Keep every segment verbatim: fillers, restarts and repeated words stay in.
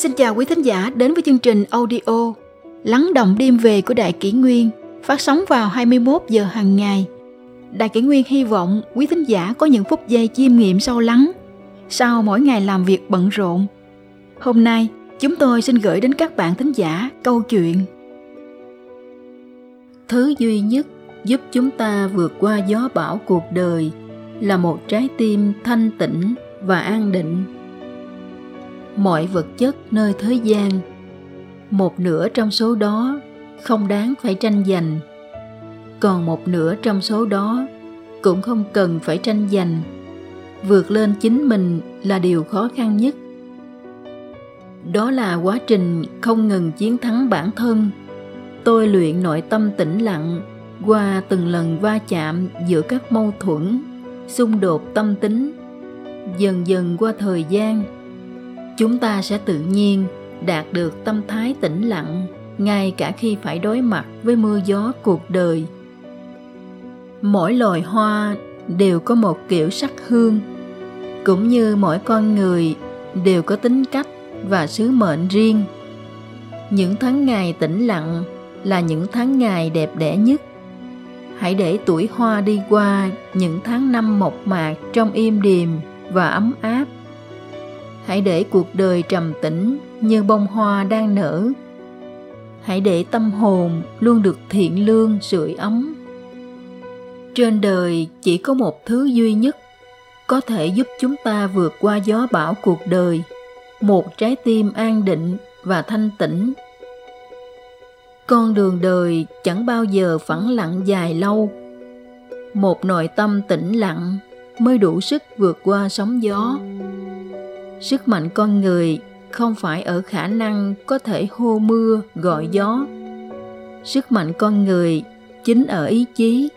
Xin chào quý thính giả đến với chương trình audio Lắng Động Đêm Về của Đại Kỷ Nguyên, phát sóng vào hai mươi mốt giờ hàng ngày. Đại Kỷ Nguyên hy vọng quý thính giả có những phút giây chiêm nghiệm sâu lắng sau mỗi ngày làm việc bận rộn. Hôm nay, chúng tôi xin gửi đến các bạn thính giả câu chuyện Thứ duy nhất giúp chúng ta vượt qua gió bão cuộc đời là một trái tim thanh tịnh và an định. Mọi vật chất nơi thế gian, một nửa trong số đó không đáng phải tranh giành, còn một nửa trong số đó cũng không cần phải tranh giành. Vượt lên chính mình là điều khó khăn nhất. Đó là quá trình không ngừng chiến thắng bản thân. Tôi luyện nội tâm tĩnh lặng qua từng lần va chạm giữa các mâu thuẫn, xung đột tâm tính. Dần dần qua thời gian, chúng ta sẽ tự nhiên đạt được tâm thái tĩnh lặng ngay cả khi phải đối mặt với mưa gió cuộc đời. Mỗi loài hoa đều có một kiểu sắc hương, cũng như mỗi con người đều có tính cách và sứ mệnh riêng. Những tháng ngày tĩnh lặng là những tháng ngày đẹp đẽ nhất. Hãy để tuổi hoa đi qua những tháng năm mộc mạc trong im điềm và ấm áp. Hãy để cuộc đời trầm tĩnh như bông hoa đang nở. Hãy để tâm hồn luôn được thiện lương sưởi ấm. Trên đời chỉ có một thứ duy nhất có thể giúp chúng ta vượt qua gió bão cuộc đời, một trái tim an định và thanh tĩnh. Con đường đời chẳng bao giờ phẳng lặng dài lâu. Một nội tâm tĩnh lặng mới đủ sức vượt qua sóng gió. Sức mạnh con người không phải ở khả năng có thể hô mưa gọi gió. Sức mạnh con người chính ở ý chí,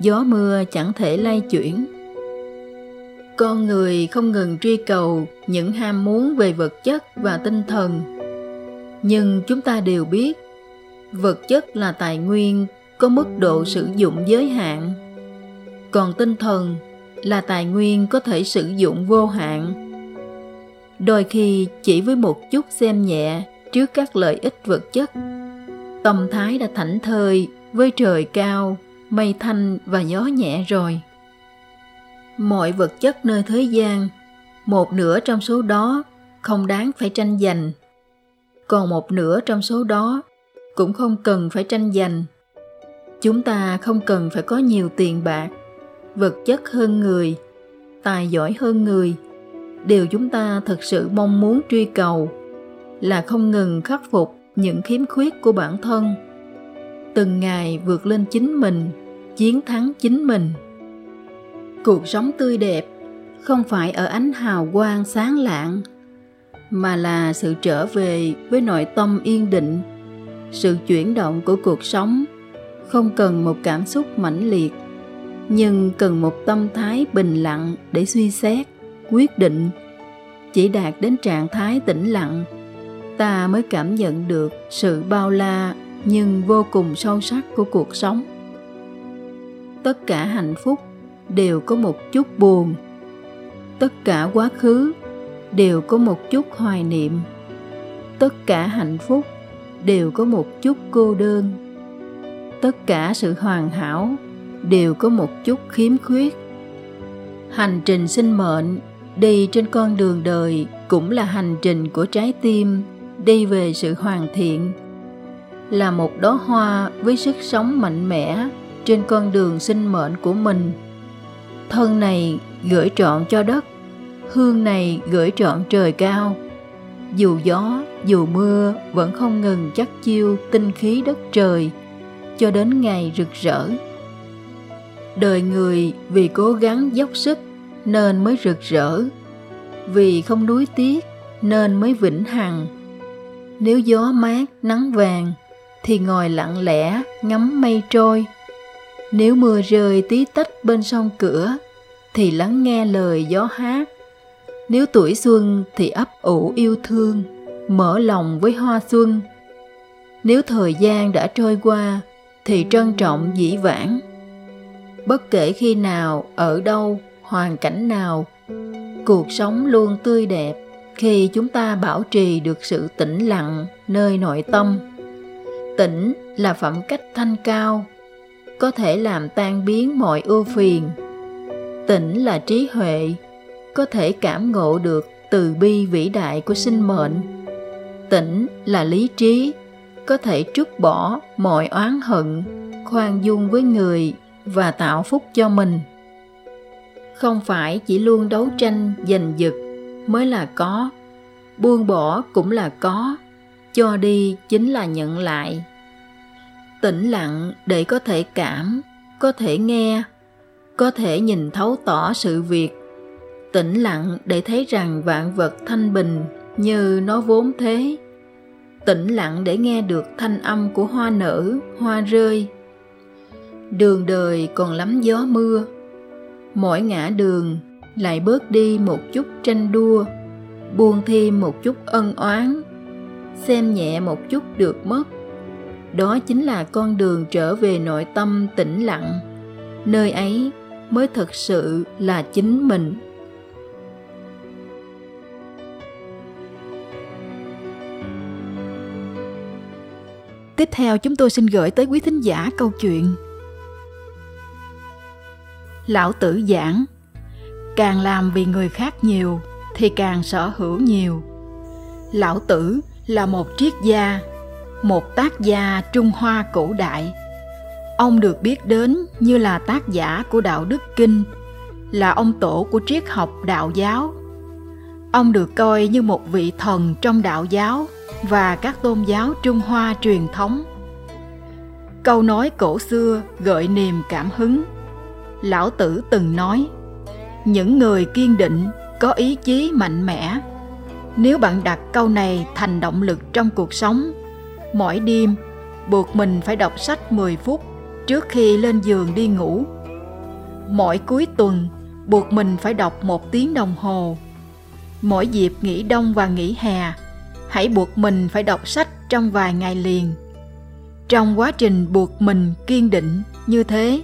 gió mưa chẳng thể lay chuyển. Con người không ngừng truy cầu những ham muốn về vật chất và tinh thần. Nhưng chúng ta đều biết, vật chất là tài nguyên có mức độ sử dụng giới hạn, còn tinh thần là tài nguyên có thể sử dụng vô hạn. Đôi khi chỉ với một chút xem nhẹ trước các lợi ích vật chất, tâm thái đã thảnh thơi với trời cao, mây thanh và gió nhẹ rồi. Mọi vật chất nơi thế gian, một nửa trong số đó không đáng phải tranh giành, còn một nửa trong số đó cũng không cần phải tranh giành. Chúng ta không cần phải có nhiều tiền bạc, vật chất hơn người, tài giỏi hơn người. Điều chúng ta thực sự mong muốn truy cầu là không ngừng khắc phục những khiếm khuyết của bản thân, từng ngày vượt lên chính mình, chiến thắng chính mình. Cuộc sống tươi đẹp không phải ở ánh hào quang sáng lạng, mà là sự trở về với nội tâm yên định. Sự chuyển động của cuộc sống không cần một cảm xúc mãnh liệt, nhưng cần một tâm thái bình lặng để suy xét, quyết định. Chỉ đạt đến trạng thái tĩnh lặng, ta mới cảm nhận được sự bao la nhưng vô cùng sâu sắc của cuộc sống. Tất cả hạnh phúc đều có một chút buồn, tất cả quá khứ đều có một chút hoài niệm, tất cả hạnh phúc đều có một chút cô đơn, tất cả sự hoàn hảo đều có một chút khiếm khuyết. Hành trình sinh mệnh đi trên con đường đời cũng là hành trình của trái tim đi về sự hoàn thiện, là một đóa hoa với sức sống mạnh mẽ trên con đường sinh mệnh của mình. Thân này gửi trọn cho đất, hương này gửi trọn trời cao. Dù gió, dù mưa vẫn không ngừng chắt chiu tinh khí đất trời cho đến ngày rực rỡ. Đời người vì cố gắng dốc sức nên mới rực rỡ, vì không nuối tiếc nên mới vĩnh hằng. Nếu gió mát nắng vàng thì ngồi lặng lẽ ngắm mây trôi. Nếu mưa rơi tí tách bên sông cửa thì lắng nghe lời gió hát. Nếu tuổi xuân thì ấp ủ yêu thương, mở lòng với hoa xuân. Nếu thời gian đã trôi qua thì trân trọng dĩ vãng. Bất kể khi nào, ở đâu, hoàn cảnh nào, cuộc sống luôn tươi đẹp khi chúng ta bảo trì được sự tĩnh lặng nơi nội tâm. Tĩnh là phẩm cách thanh cao, có thể làm tan biến mọi ưu phiền. Tĩnh là trí huệ, có thể cảm ngộ được từ bi vĩ đại của sinh mệnh. Tĩnh là lý trí, có thể trút bỏ mọi oán hận, khoan dung với người và tạo phúc cho mình. Không phải chỉ luôn đấu tranh giành giật mới là có, buông bỏ cũng là có, cho đi chính là nhận lại. Tĩnh lặng để có thể cảm, có thể nghe, có thể nhìn thấu tỏ sự việc. Tĩnh lặng để thấy rằng vạn vật thanh bình như nó vốn thế. Tĩnh lặng để nghe được thanh âm của hoa nở, hoa rơi. Đường đời còn lắm gió mưa, mỗi ngã đường lại bớt đi một chút tranh đua, buông thêm một chút ân oán, xem nhẹ một chút được mất. Đó chính là con đường trở về nội tâm tĩnh lặng, nơi ấy mới thực sự là chính mình. Tiếp theo chúng tôi xin gửi tới quý thính giả câu chuyện Lão Tử giảng: càng làm vì người khác nhiều thì càng sở hữu nhiều. Lão Tử là một triết gia, một tác gia Trung Hoa cổ đại. Ông được biết đến như là tác giả của Đạo Đức Kinh, là ông tổ của triết học đạo giáo. Ông được coi như một vị thần trong đạo giáo và các tôn giáo Trung Hoa truyền thống. Câu nói cổ xưa gợi niềm cảm hứng. Lão Tử từng nói: những người kiên định, có ý chí mạnh mẽ. Nếu bạn đặt câu này thành động lực trong cuộc sống, mỗi đêm buộc mình phải đọc sách mười phút trước khi lên giường đi ngủ. Mỗi cuối tuần buộc mình phải đọc một tiếng đồng hồ. Mỗi dịp nghỉ đông và nghỉ hè, hãy buộc mình phải đọc sách trong vài ngày liền. Trong quá trình buộc mình kiên định như thế,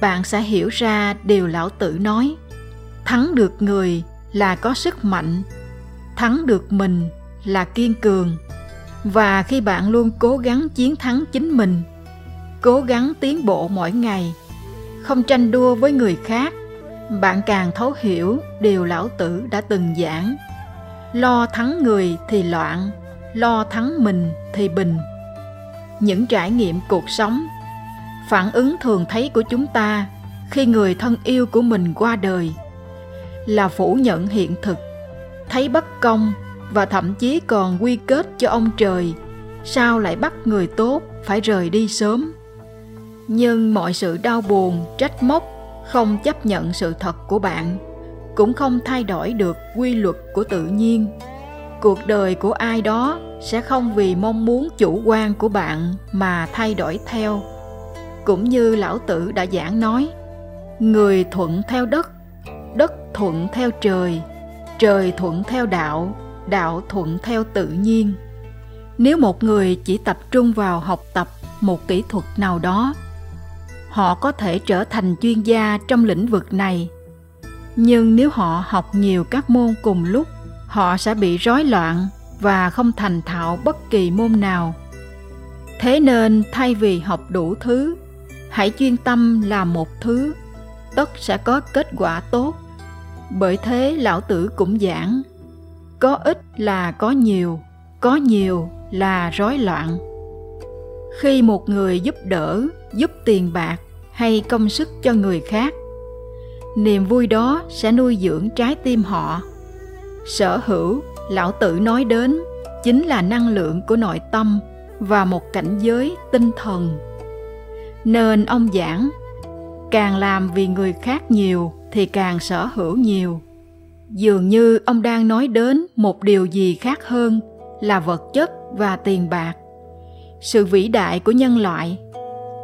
bạn sẽ hiểu ra điều Lão Tử nói: thắng được người là có sức mạnh, thắng được mình là kiên cường. Và khi bạn luôn cố gắng chiến thắng chính mình, cố gắng tiến bộ mỗi ngày, không tranh đua với người khác, bạn càng thấu hiểu điều Lão Tử đã từng giảng: lo thắng người thì loạn, lo thắng mình thì bình. Những trải nghiệm cuộc sống, phản ứng thường thấy của chúng ta khi người thân yêu của mình qua đời là phủ nhận hiện thực, thấy bất công và thậm chí còn quy kết cho ông trời sao lại bắt người tốt phải rời đi sớm. Nhưng mọi sự đau buồn, trách móc không chấp nhận sự thật của bạn, cũng không thay đổi được quy luật của tự nhiên. Cuộc đời của ai đó sẽ không vì mong muốn chủ quan của bạn mà thay đổi theo. Cũng như Lão Tử đã giảng nói: người thuận theo đất, đất thuận theo trời, trời thuận theo đạo, đạo thuận theo tự nhiên. Nếu một người chỉ tập trung vào học tập một kỹ thuật nào đó, họ có thể trở thành chuyên gia trong lĩnh vực này. Nhưng nếu họ học nhiều các môn cùng lúc, họ sẽ bị rối loạn và không thành thạo bất kỳ môn nào. Thế nên thay vì học đủ thứ, hãy chuyên tâm làm một thứ, tất sẽ có kết quả tốt. Bởi thế Lão Tử cũng giảng: có ít là có nhiều, có nhiều là rối loạn. Khi một người giúp đỡ, giúp tiền bạc hay công sức cho người khác, niềm vui đó sẽ nuôi dưỡng trái tim họ. Sở hữu Lão Tử nói đến chính là năng lượng của nội tâm và một cảnh giới tinh thần. Nên ông giảng: càng làm vì người khác nhiều thì càng sở hữu nhiều. Dường như ông đang nói đến một điều gì khác hơn là vật chất và tiền bạc. Sự vĩ đại của nhân loại,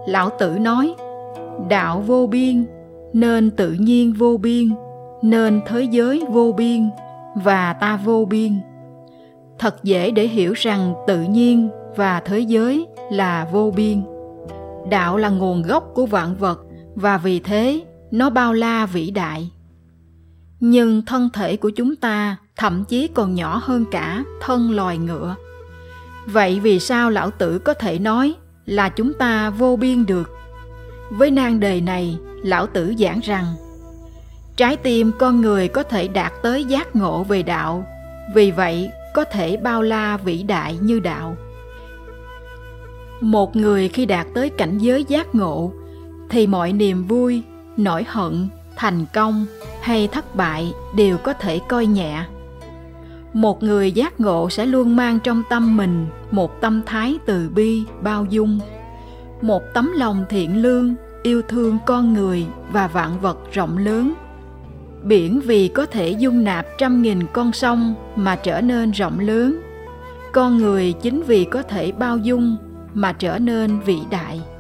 Lão Tử nói: đạo vô biên, nên tự nhiên vô biên, nên thế giới vô biên, và ta vô biên. Thật dễ để hiểu rằng tự nhiên và thế giới là vô biên. Đạo là nguồn gốc của vạn vật và vì thế nó bao la vĩ đại. Nhưng thân thể của chúng ta thậm chí còn nhỏ hơn cả thân loài ngựa. Vậy vì sao Lão Tử có thể nói là chúng ta vô biên được? Với nan đề này, Lão Tử giảng rằng trái tim con người có thể đạt tới giác ngộ về đạo, vì vậy có thể bao la vĩ đại như đạo. Một người khi đạt tới cảnh giới giác ngộ thì mọi niềm vui, nỗi hận, thành công hay thất bại đều có thể coi nhẹ. Một người giác ngộ sẽ luôn mang trong tâm mình một tâm thái từ bi, bao dung, một tấm lòng thiện lương, yêu thương con người và vạn vật rộng lớn. Biển vì có thể dung nạp trăm nghìn con sông mà trở nên rộng lớn. Con người chính vì có thể bao dung mà trở nên vĩ đại.